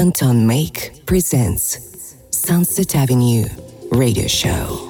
Anton Make presents Sunset Avenue Radio Show.